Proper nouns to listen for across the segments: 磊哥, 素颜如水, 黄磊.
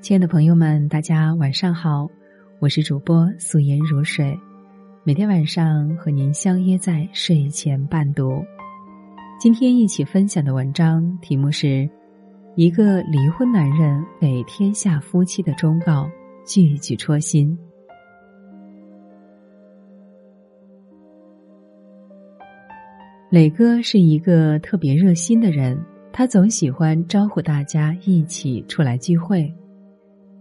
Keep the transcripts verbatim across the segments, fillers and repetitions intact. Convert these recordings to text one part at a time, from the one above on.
亲爱的朋友们，大家晚上好，我是主播素颜如水，每天晚上和您相约在睡前伴读。今天一起分享的文章题目是一个离婚男人给天下夫妻的忠告，句句戳心。磊哥是一个特别热心的人，他总喜欢招呼大家一起出来聚会。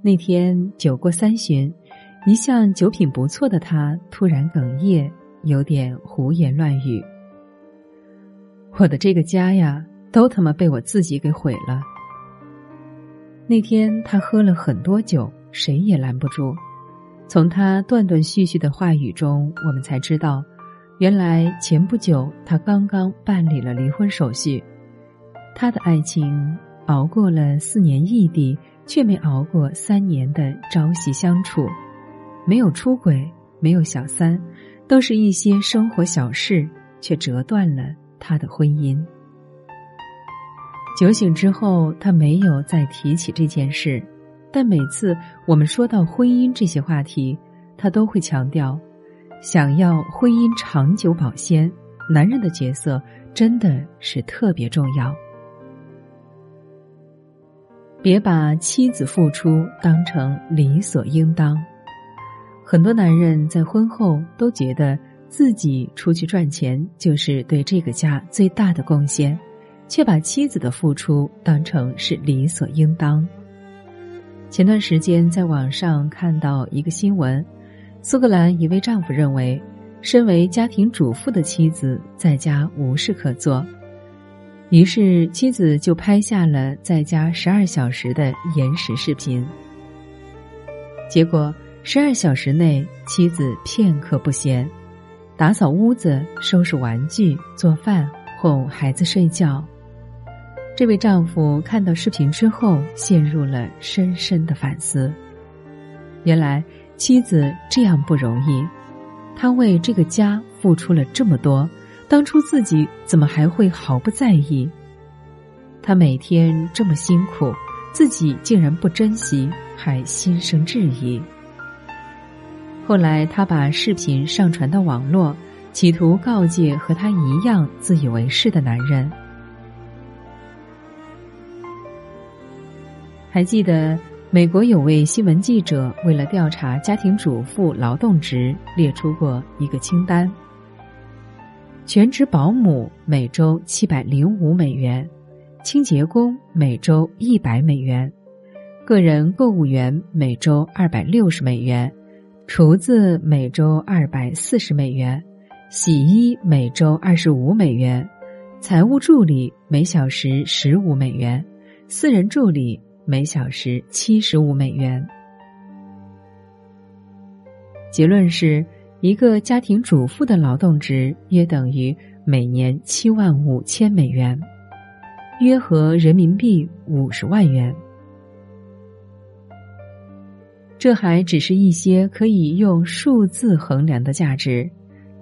那天酒过三巡，一向酒品不错的他突然哽咽，有点胡言乱语。我的这个家呀，都他妈被我自己给毁了。那天他喝了很多酒，谁也拦不住。从他断断续续的话语中，我们才知道，原来前不久他刚刚办理了离婚手续。他的爱情熬过了四年异地，却没熬过三年的朝夕相处，没有出轨，没有小三，都是一些生活小事，却折断了他的婚姻。酒醒之后，他没有再提起这件事，但每次我们说到婚姻这些话题，他都会强调，想要婚姻长久保鲜，男人的角色真的是特别重要。别把妻子付出当成理所应当。很多男人在婚后都觉得自己出去赚钱就是对这个家最大的贡献，却把妻子的付出当成是理所应当。前段时间在网上看到一个新闻，苏格兰一位丈夫认为，身为家庭主妇的妻子在家无事可做，于是妻子就拍下了在家十二小时的延时视频。结果十二小时内妻子片刻不闲，打扫屋子，收拾玩具，做饭，哄孩子睡觉。这位丈夫看到视频之后陷入了深深的反思，原来妻子这样不容易，她为这个家付出了这么多，当初自己怎么还会毫不在意？他每天这么辛苦，自己竟然不珍惜，还心生质疑。后来他把视频上传到网络，企图告诫和他一样自以为是的男人。还记得美国有位新闻记者为了调查家庭主妇劳动值，列出过一个清单。全职保姆每周七百零五美元，清洁工每周一百美元，个人购物员每周二百六十美元，厨子每周二百四十美元，洗衣每周二十五美元，财务助理每小时十五美元，私人助理每小时七十五美元。结论是，一个家庭主妇的劳动值约等于每年七万五千美元，约合人民币五十万元。这还只是一些可以用数字衡量的价值，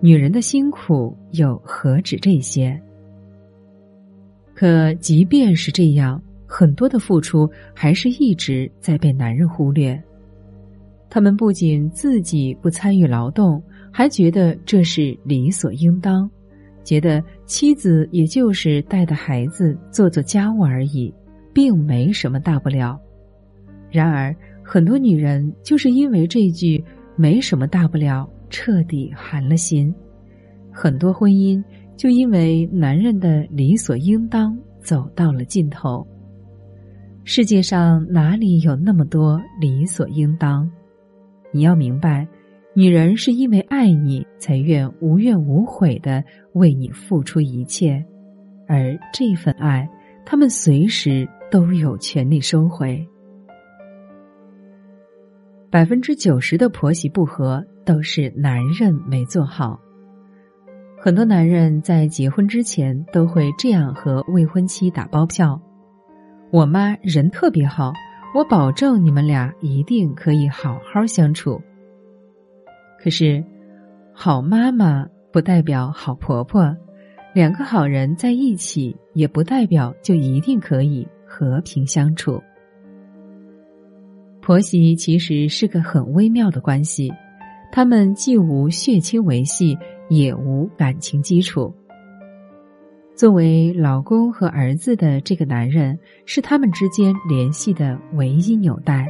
女人的辛苦又何止这些？可即便是这样，很多的付出还是一直在被男人忽略。他们不仅自己不参与劳动，还觉得这是理所应当，觉得妻子也就是带着孩子做做家务而已，并没什么大不了。然而，很多女人就是因为这句没什么大不了，彻底寒了心。很多婚姻就因为男人的理所应当走到了尽头。世界上哪里有那么多理所应当？你要明白，女人是因为爱你才愿无怨无悔地为你付出一切，而这份爱，她们随时都有权利收回。百分之九十的婆媳不和都是男人没做好。很多男人在结婚之前都会这样和未婚妻打包票：我妈人特别好，我保证你们俩一定可以好好相处。可是，好妈妈不代表好婆婆，两个好人在一起也不代表就一定可以和平相处。婆媳其实是个很微妙的关系，他们既无血亲维系，也无感情基础。作为老公和儿子的这个男人，是他们之间联系的唯一纽带。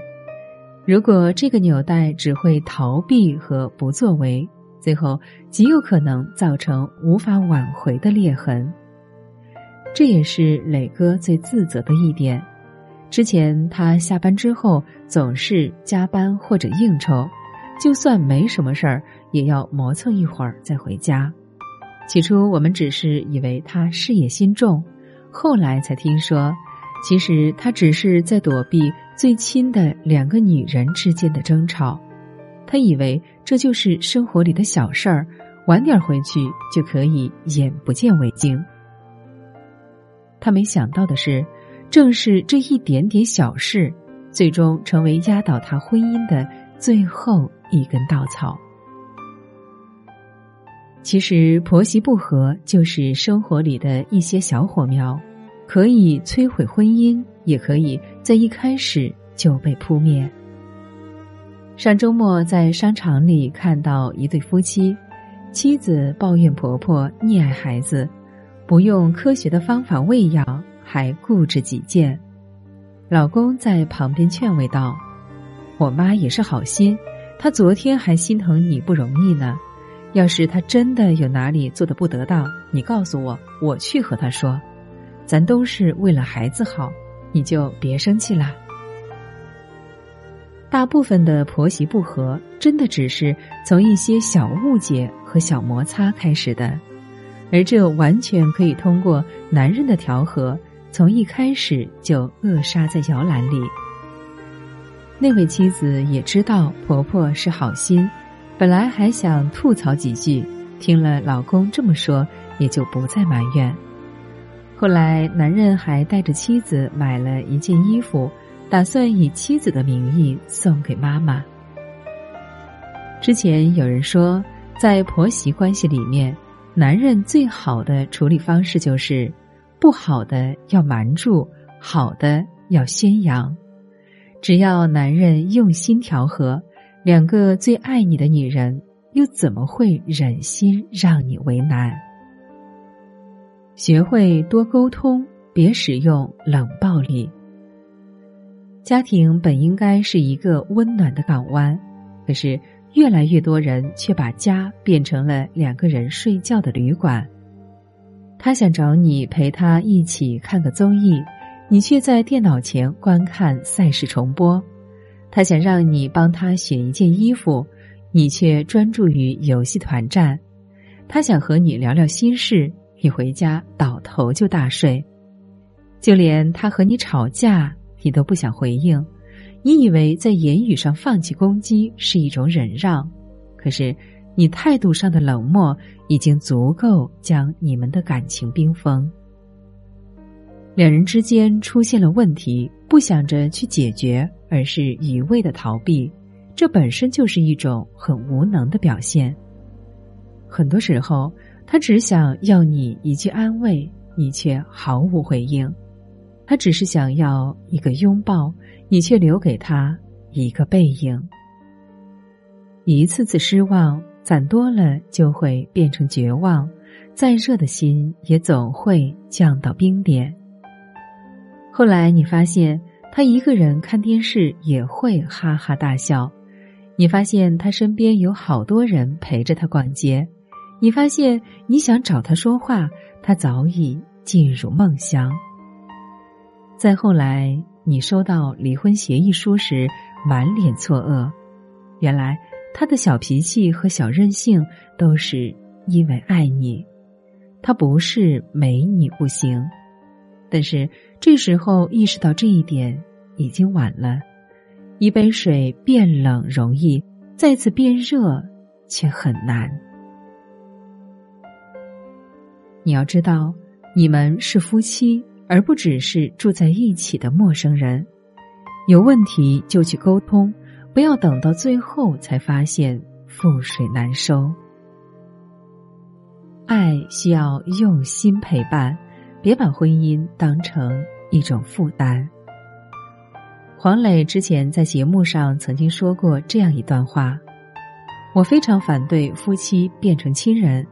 如果这个纽带只会逃避和不作为，最后极有可能造成无法挽回的裂痕。这也是磊哥最自责的一点。之前他下班之后总是加班或者应酬，就算没什么事儿，也要磨蹭一会儿再回家。起初我们只是以为他事业心重，后来才听说，其实他只是在躲避最亲的两个女人之间的争吵。他以为这就是生活里的小事儿，晚点回去就可以眼不见为净。他没想到的是，正是这一点点小事，最终成为压倒他婚姻的最后一根稻草。其实婆媳不和就是生活里的一些小火苗，可以摧毁婚姻，也可以在一开始就被扑灭。上周末在商场里看到一对夫妻，妻子抱怨婆婆溺爱孩子，不用科学的方法喂养，还固执己见。老公在旁边劝慰道：“我妈也是好心，她昨天还心疼你不容易呢。要是他真的有哪里做得不得当，你告诉我，我去和他说。咱都是为了孩子好，你就别生气啦。”大部分的婆媳不和，真的只是从一些小误解和小摩擦开始的，而这完全可以通过男人的调和，从一开始就扼杀在摇篮里。那位妻子也知道婆婆是好心，本来还想吐槽几句，听了老公这么说，也就不再埋怨。后来男人还带着妻子买了一件衣服，打算以妻子的名义送给妈妈。之前有人说，在婆媳关系里面，男人最好的处理方式就是，不好的要瞒住，好的要宣扬。只要男人用心调和，两个最爱你的女人又怎么会忍心让你为难？学会多沟通，别使用冷暴力。家庭本应该是一个温暖的港湾，可是越来越多人却把家变成了两个人睡觉的旅馆。他想找你陪他一起看个综艺，你却在电脑前观看赛事重播。他想让你帮他选一件衣服，你却专注于游戏团战。他想和你聊聊心事，你回家倒头就大睡。就连他和你吵架，你都不想回应。你以为在言语上放弃攻击是一种忍让，可是你态度上的冷漠已经足够将你们的感情冰封。两人之间出现了问题，不想着去解决，而是一味的逃避，这本身就是一种很无能的表现。很多时候，他只想要你一句安慰，你却毫无回应；他只是想要一个拥抱，你却留给他一个背影。一次次失望，攒多了就会变成绝望，再热的心也总会降到冰点。后来你发现他一个人看电视也会哈哈大笑，你发现他身边有好多人陪着他逛街，你发现你想找他说话，他早已进入梦乡。再后来你收到离婚协议书时满脸错愕，原来他的小脾气和小任性都是因为爱你，他不是没你不行。但是这时候意识到这一点已经晚了，一杯水变冷容易，再次变热却很难。你要知道，你们是夫妻，而不只是住在一起的陌生人。有问题就去沟通，不要等到最后才发现覆水难收。爱需要用心陪伴，别把婚姻当成一种负担。黄磊之前在节目上曾经说过这样一段话：我非常反对夫妻变成亲人，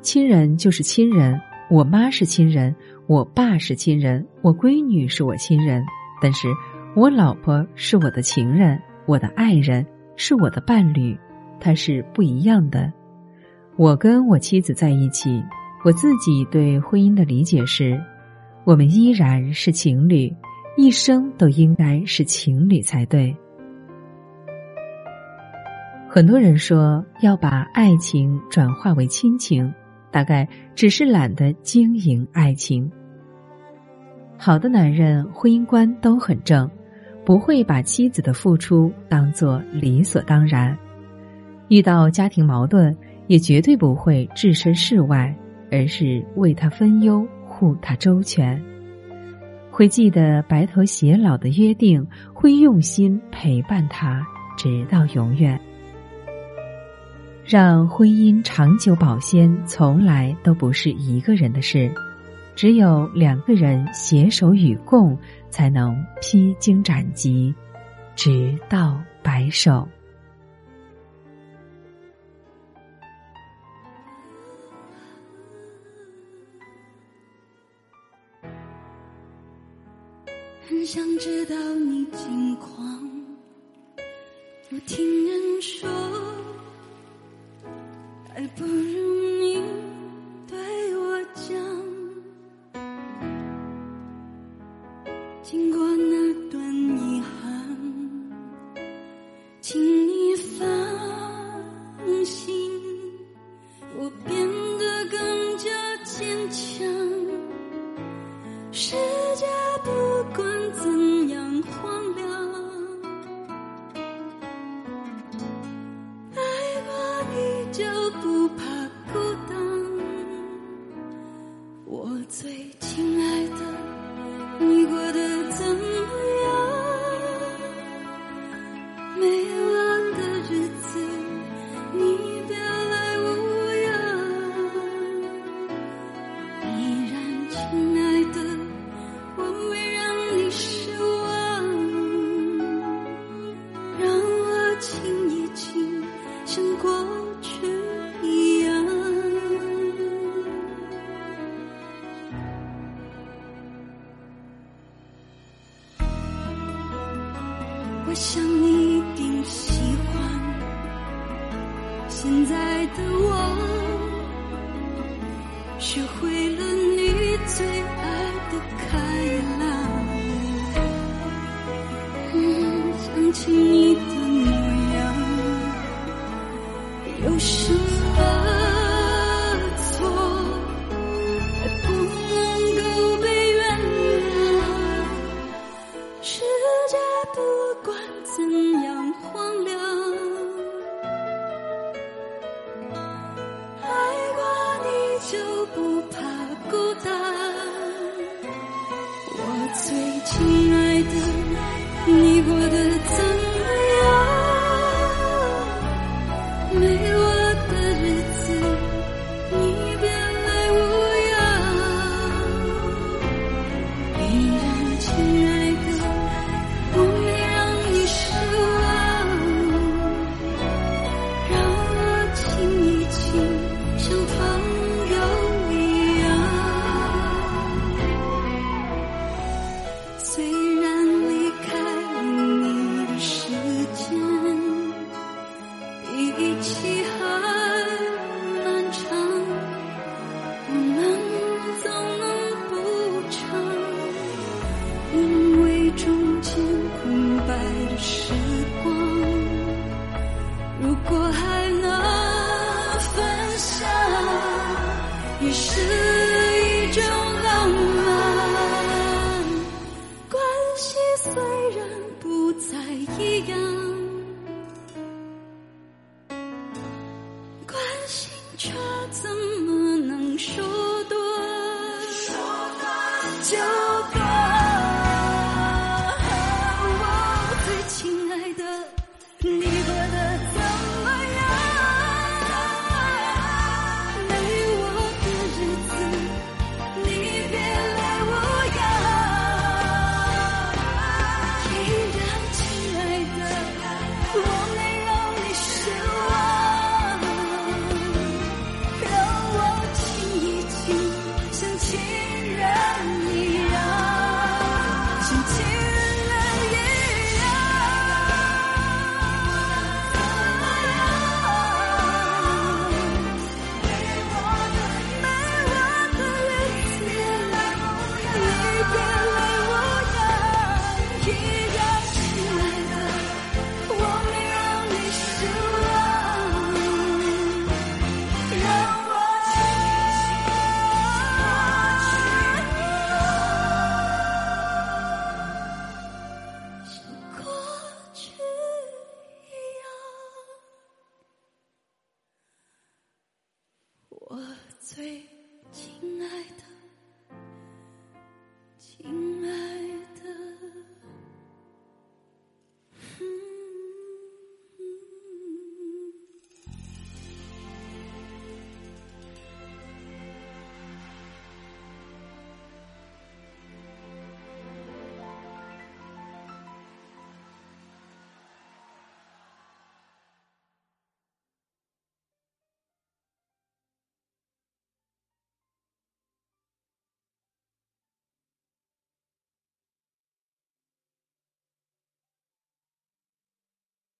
亲人就是亲人，我妈是亲人，我爸是亲人，我闺女是我亲人，但是我老婆是我的情人，我的爱人，是我的伴侣，它是不一样的。我跟我妻子在一起，我自己对婚姻的理解是，我们依然是情侣，一生都应该是情侣才对。很多人说要把爱情转化为亲情，大概只是懒得经营爱情。好的男人婚姻观都很正，不会把妻子的付出当作理所当然，遇到家庭矛盾也绝对不会置身事外，而是为他分忧，护他周全，会记得白头偕老的约定，会用心陪伴他直到永远。让婚姻长久保鲜从来都不是一个人的事，只有两个人携手与共，才能披荆斩棘，直到白首。很想知道你近况，我听人说还不如你对我讲，经过那段遗憾，请你放心，我变得更加坚强。世界不管怎样荒凉，爱过你就不怕孤单。我最亲爱的，你过得怎么样？没完的日子，你别来无恙。依然亲爱的，我会让你失望，让我亲一亲，像过去一样。我想你一定喜欢现在的我，学会了你最爱的开朗。嗯，想起你的模样，有什么错还不能够被原谅？世界不管怎样荒凉，爱过你就不怕孤单。我最亲爱的，你过得怎么样？没我的日子，你别来无恙。依然亲爱的，不会让你失望，让我亲一亲，像朋友一样。虽然离开你的时间比一起还漫长，我们总能补偿，因为中间空白的时光，如果还能分享，也是一种浪漫。关系虽然不再一样，关心却怎么能说多就多。我最亲爱的，你过得怎么样？没我的日子，你别来无恙。依然最